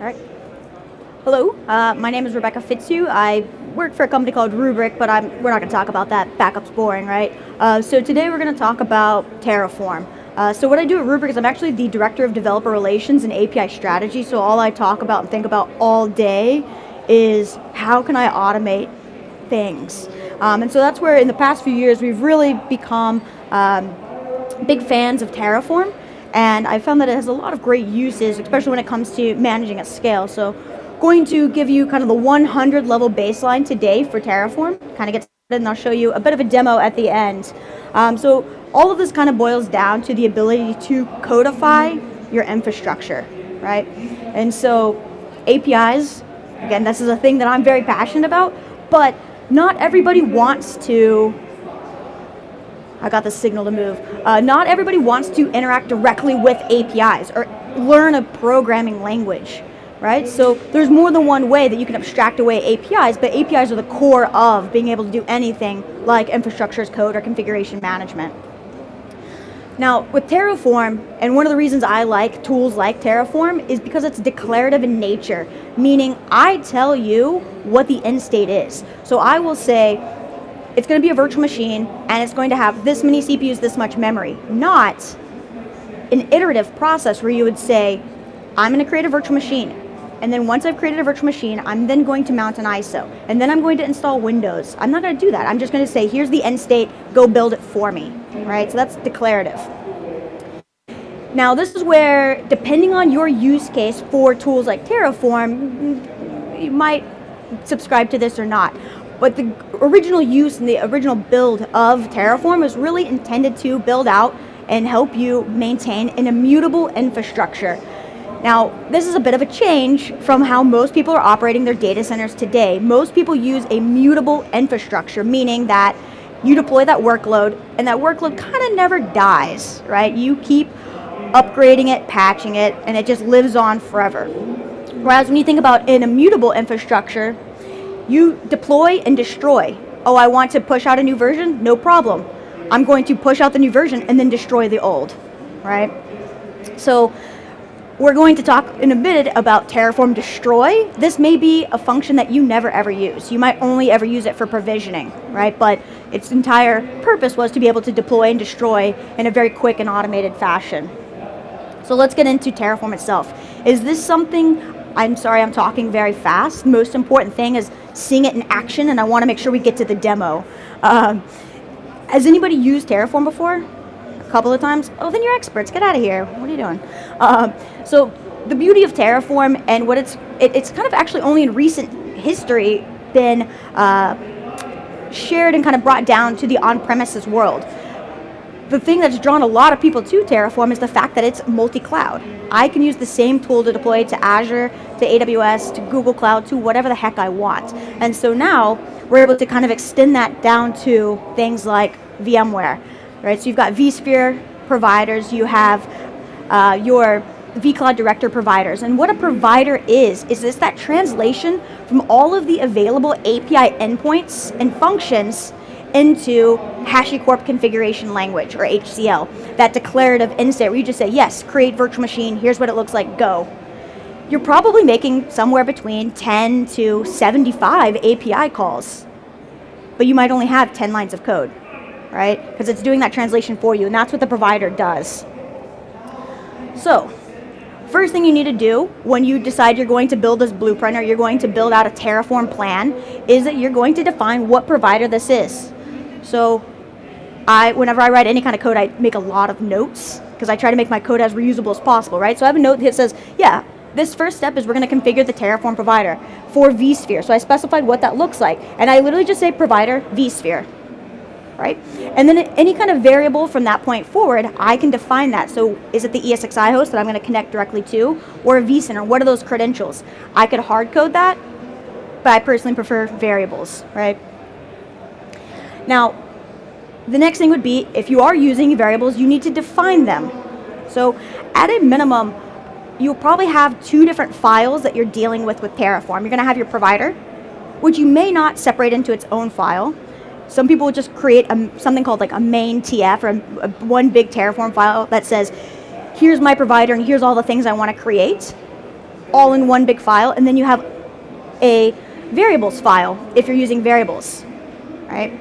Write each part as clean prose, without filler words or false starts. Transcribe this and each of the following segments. All right. Hello, my name is Rebecca Fitzhugh. I work for a company called Rubrik, but we're not going to talk about that. Backup's boring, right? So today we're going to talk about Terraform. So what I do at Rubrik is I'm actually the Director of Developer Relations and API Strategy, so all I talk about and think about all day is how can I automate things? And so that's where in the past few years we've really become big fans of Terraform, and I found that it has a lot of great uses, especially when it comes to managing at scale. So going to give you kind of the 100 level baseline today for Terraform, kind of get started, and I'll show you a bit of a demo at the end. So all of this kind of boils down to the ability to codify your infrastructure, right? And so APIs, again, this is a thing that I'm very passionate about, but not everybody wants to, not everybody wants to interact directly with APIs or learn a programming language, right? So there's more than one way that you can abstract away APIs, but APIs are the core of being able to do anything like infrastructure as code or configuration management. Now, with Terraform, and one of the reasons I like tools like Terraform is because it's declarative in nature, meaning I tell you what the end state is. So I will say, it's going to be a virtual machine, and it's going to have this many CPUs, this much memory, not an iterative process where you would say, I'm going to create a virtual machine, and then once I've created a virtual machine, I'm then going to mount an ISO, and then I'm going to install Windows. I'm not going to do that. I'm just going to say, here's the end state, go build it for me, right? So that's declarative. Now this is where, depending on your use case for tools like Terraform, you might subscribe to this or not, but the original use and the original build of Terraform is really intended to build out and help you maintain an immutable infrastructure. Now, this is a bit of a change from how most people are operating their data centers today. Most people use a mutable infrastructure, meaning that you deploy that workload, and that workload kind of never dies, right? You keep upgrading it, patching it, and it just lives on forever. Whereas when you think about an immutable infrastructure, you deploy and destroy. Oh, I want to push out a new version? No problem. I'm going to push out the new version and then destroy the old, right? So, we're going to talk in a minute about Terraform Destroy. This may be a function that you never ever use. You might only ever use it for provisioning, right? But its entire purpose was to be able to deploy and destroy in a very quick and automated fashion. So let's get into Terraform itself. Is this something, I'm sorry I'm talking very fast, most important thing is seeing it in action, and I want to make sure we get to the demo. Has anybody used Terraform before? Couple of times? Oh, then you're experts. Get out of here. What are you doing? So the beauty of Terraform and what it's kind of actually only in recent history been shared and kind of brought down to the on-premises world. The thing that's drawn a lot of people to Terraform is the fact that it's multi-cloud. I can use the same tool to deploy to Azure, to AWS, to Google Cloud, to whatever the heck I want. And so now we're able to kind of extend that down to things like VMware. Right, so you've got vSphere providers, you have your vCloud Director providers, and what a provider is this that translation from all of the available API endpoints and functions into HashiCorp configuration language, or HCL, that declarative end state where you just say, yes, create virtual machine, here's what it looks like, go. You're probably making somewhere between 10 to 75 API calls, but you might only have 10 lines of code. Right? Because it's doing that translation for you, and that's what the provider does. So, first thing you need to do when you decide you're going to build this blueprint or you're going to build out a Terraform plan is that you're going to define what provider this is. So, whenever I write any kind of code, I make a lot of notes because I try to make my code as reusable as possible, right? So I have a note that says, yeah, this first step is we're going to configure the Terraform provider for vSphere. So I specified what that looks like, and I literally just say provider vSphere. Right? And then any kind of variable from that point forward, I can define that. So is it the ESXi host that I'm going to connect directly to, or a vCenter? What are those credentials? I could hard code that, but I personally prefer variables, right? Now, the next thing would be, if you are using variables, you need to define them. So at a minimum, you'll probably have two different files that you're dealing with Terraform. You're going to have your provider, which you may not separate into its own file. Some people will just create something called like a main TF, or one big Terraform file that says, here's my provider and here's all the things I want to create. all in one big file, and then you have a variables file if you're using variables, right?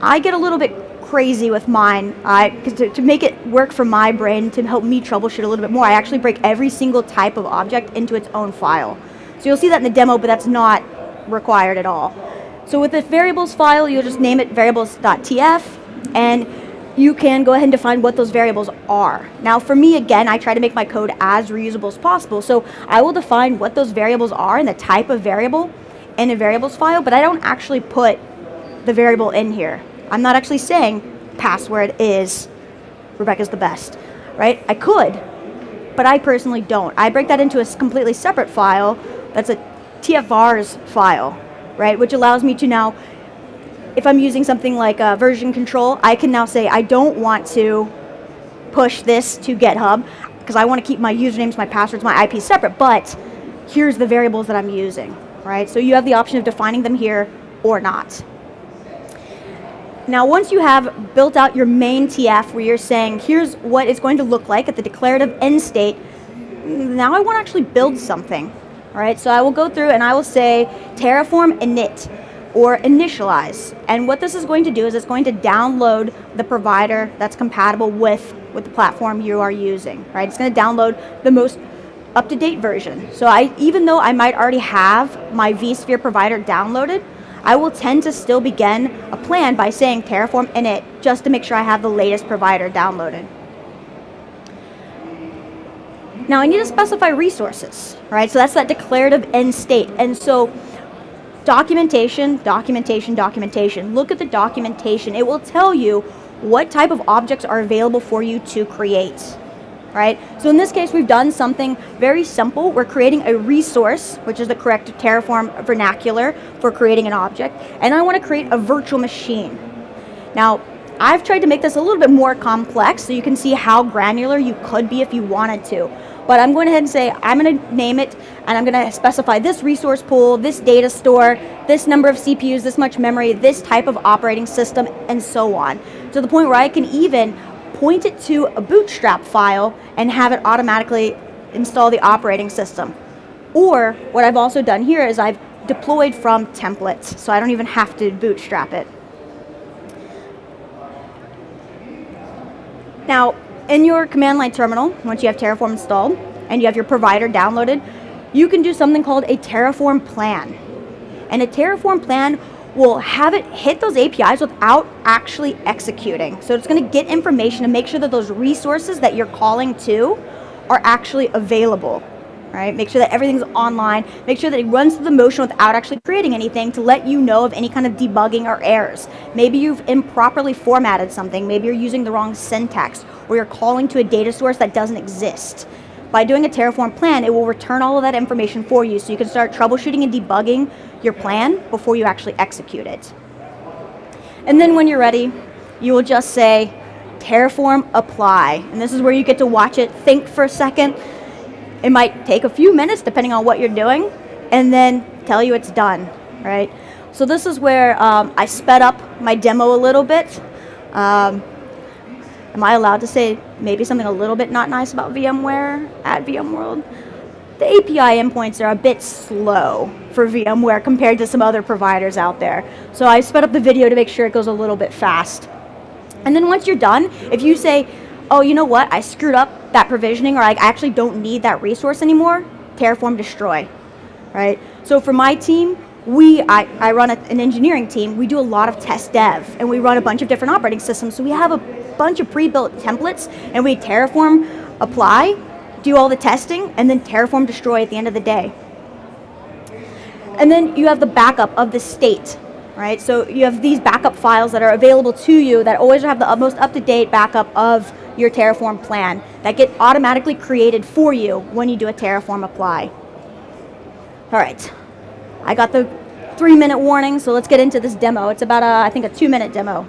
I get a little bit crazy with mine, because to make it work for my brain, to help me troubleshoot a little bit more, I actually break every single type of object into its own file. So you'll see that in the demo, but that's not required at all. So with the variables file, you'll just name it variables.tf, and you can go ahead and define what those variables are. Now for me, again, I try to make my code as reusable as possible, so I will define what those variables are and the type of variable in a variables file, but I don't actually put the variable in here. I'm not actually saying password is Rebecca's the best, right? I could, but I personally don't. I break that into a completely separate file that's a TFVARs file, right? Which allows me to now, if I'm using something like version control, I can now say I don't want to push this to GitHub because I want to keep my usernames, my passwords, my IP separate, but here's the variables that I'm using, right? So you have the option of defining them here or not. Now once you have built out your main TF where you're saying here's what it's going to look like at the declarative end state, now I want to actually build something. Alright, so I will go through and I will say Terraform init or initialize. And what this is going to do is it's going to download the provider that's compatible with the platform you are using. Right? It's going to download the most up-to-date version. So even though I might already have my vSphere provider downloaded, I will tend to still begin a plan by saying Terraform init just to make sure I have the latest provider downloaded. Now I need to specify resources, right? So that's that declarative end state. And so documentation. Look at the documentation. It will tell you what type of objects are available for you to create, right? So in this case, we've done something very simple. We're creating a resource, which is the correct Terraform vernacular for creating an object. And I want to create a virtual machine. Now, I've tried to make this a little bit more complex so you can see how granular you could be if you wanted to. But I'm going ahead and say I'm going to name it, and I'm going to specify this resource pool, this data store, this number of CPUs, this much memory, this type of operating system, and so on. To the point where I can even point it to a bootstrap file and have it automatically install the operating system. Or what I've also done here is I've deployed from templates, so I don't even have to bootstrap it. Now, in your command line terminal, once you have Terraform installed and you have your provider downloaded, you can do something called a Terraform plan. And a Terraform plan will have it hit those APIs without actually executing. So it's going to get information and make sure that those resources that you're calling to are actually available, right? Make sure that everything's online. Make sure that it runs through the motion without actually creating anything to let you know of any kind of debugging or errors. Maybe you've improperly formatted something. Maybe you're using the wrong syntax or you're calling to a data source that doesn't exist. By doing a Terraform plan, it will return all of that information for you so you can start troubleshooting and debugging your plan before you actually execute it. And then when you're ready, you will just say Terraform apply. And this is where you get to watch it think for a second. It might take a few minutes depending on what you're doing and then tell you it's done, right? So this is where I sped up my demo a little bit. Am I allowed to say maybe something a little bit not nice about VMware at VMworld? The API endpoints are a bit slow for VMware compared to some other providers out there. So I sped up the video to make sure it goes a little bit fast. And then once you're done, if you say, oh, you know what, I screwed up that provisioning, or I actually don't need that resource anymore, Terraform destroy, right? So for my team, I run an engineering team. We do a lot of test dev, and we run a bunch of different operating systems. So we have a bunch of pre-built templates, and we Terraform apply, do all the testing, and then Terraform destroy at the end of the day. And then you have the backup of the state, right? So you have these backup files that are available to you that always have the most up-to-date backup of your Terraform plan that get automatically created for you when you do a Terraform apply. All right, I got the 3-minute warning, so let's get into this demo. It's about, I think, a 2-minute demo.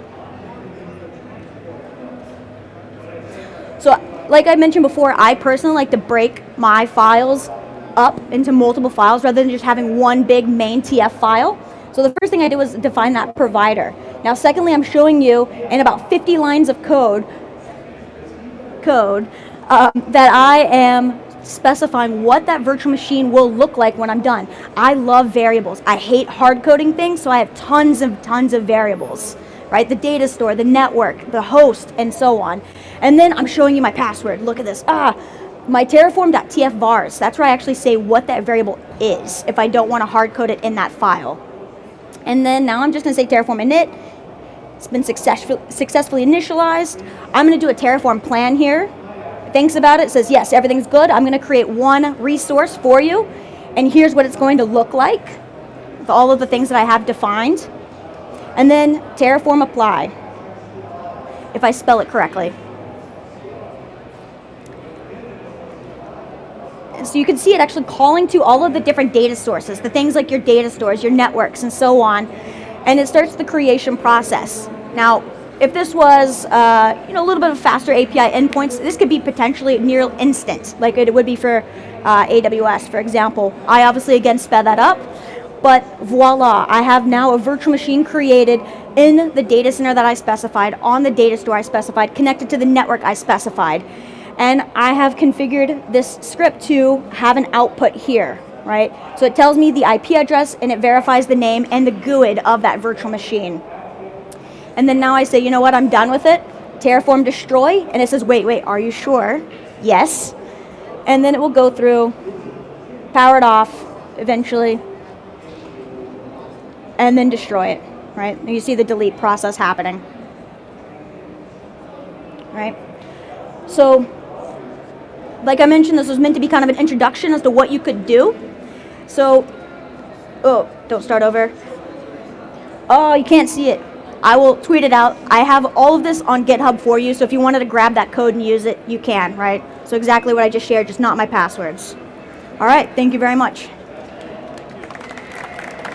So like I mentioned before, I personally like to break my files up into multiple files rather than just having one big main TF file. So the first thing I did was define that provider. Now secondly, I'm showing you in about 50 lines of code that I am specifying what that virtual machine will look like when I'm done. I love variables. I hate hard coding things, so I have tons of variables, right? The data store, the network, the host, and so on. And then I'm showing you my password. Look at this. My terraform.tf vars. That's where I actually say what that variable is if I don't want to hard code it in that file. And then now I'm just going to say terraform init. It's been successfully initialized. I'm going to do a terraform plan here. Thinks about it, says, yes, everything's good. I'm going to create one resource for you, and here's what it's going to look like with all of the things that I have defined. And then terraform apply, if I spell it correctly. So you can see it actually calling to all of the different data sources, the things like your data stores, your networks, and so on, and it starts the creation process. Now, if this was a little bit of faster API endpoints, this could be potentially near instant, like it would be for AWS, for example. I obviously, again, sped that up, but voila, I have now a virtual machine created in the data center that I specified, on the data store I specified, connected to the network I specified. And I have configured this script to have an output here, right? So it tells me the IP address, and it verifies the name and the GUID of that virtual machine. And then now I say, you know what, I'm done with it. Terraform destroy, and it says, wait, are you sure? Yes. And then it will go through, power it off eventually, and then destroy it, right? And you see the delete process happening, right? So, like I mentioned, this was meant to be kind of an introduction as to what you could do. So, oh, don't start over. Oh, you can't see it. I will tweet it out. I have all of this on GitHub for you, so if you wanted to grab that code and use it, you can, right? So exactly what I just shared, just not my passwords. All right, thank you very much.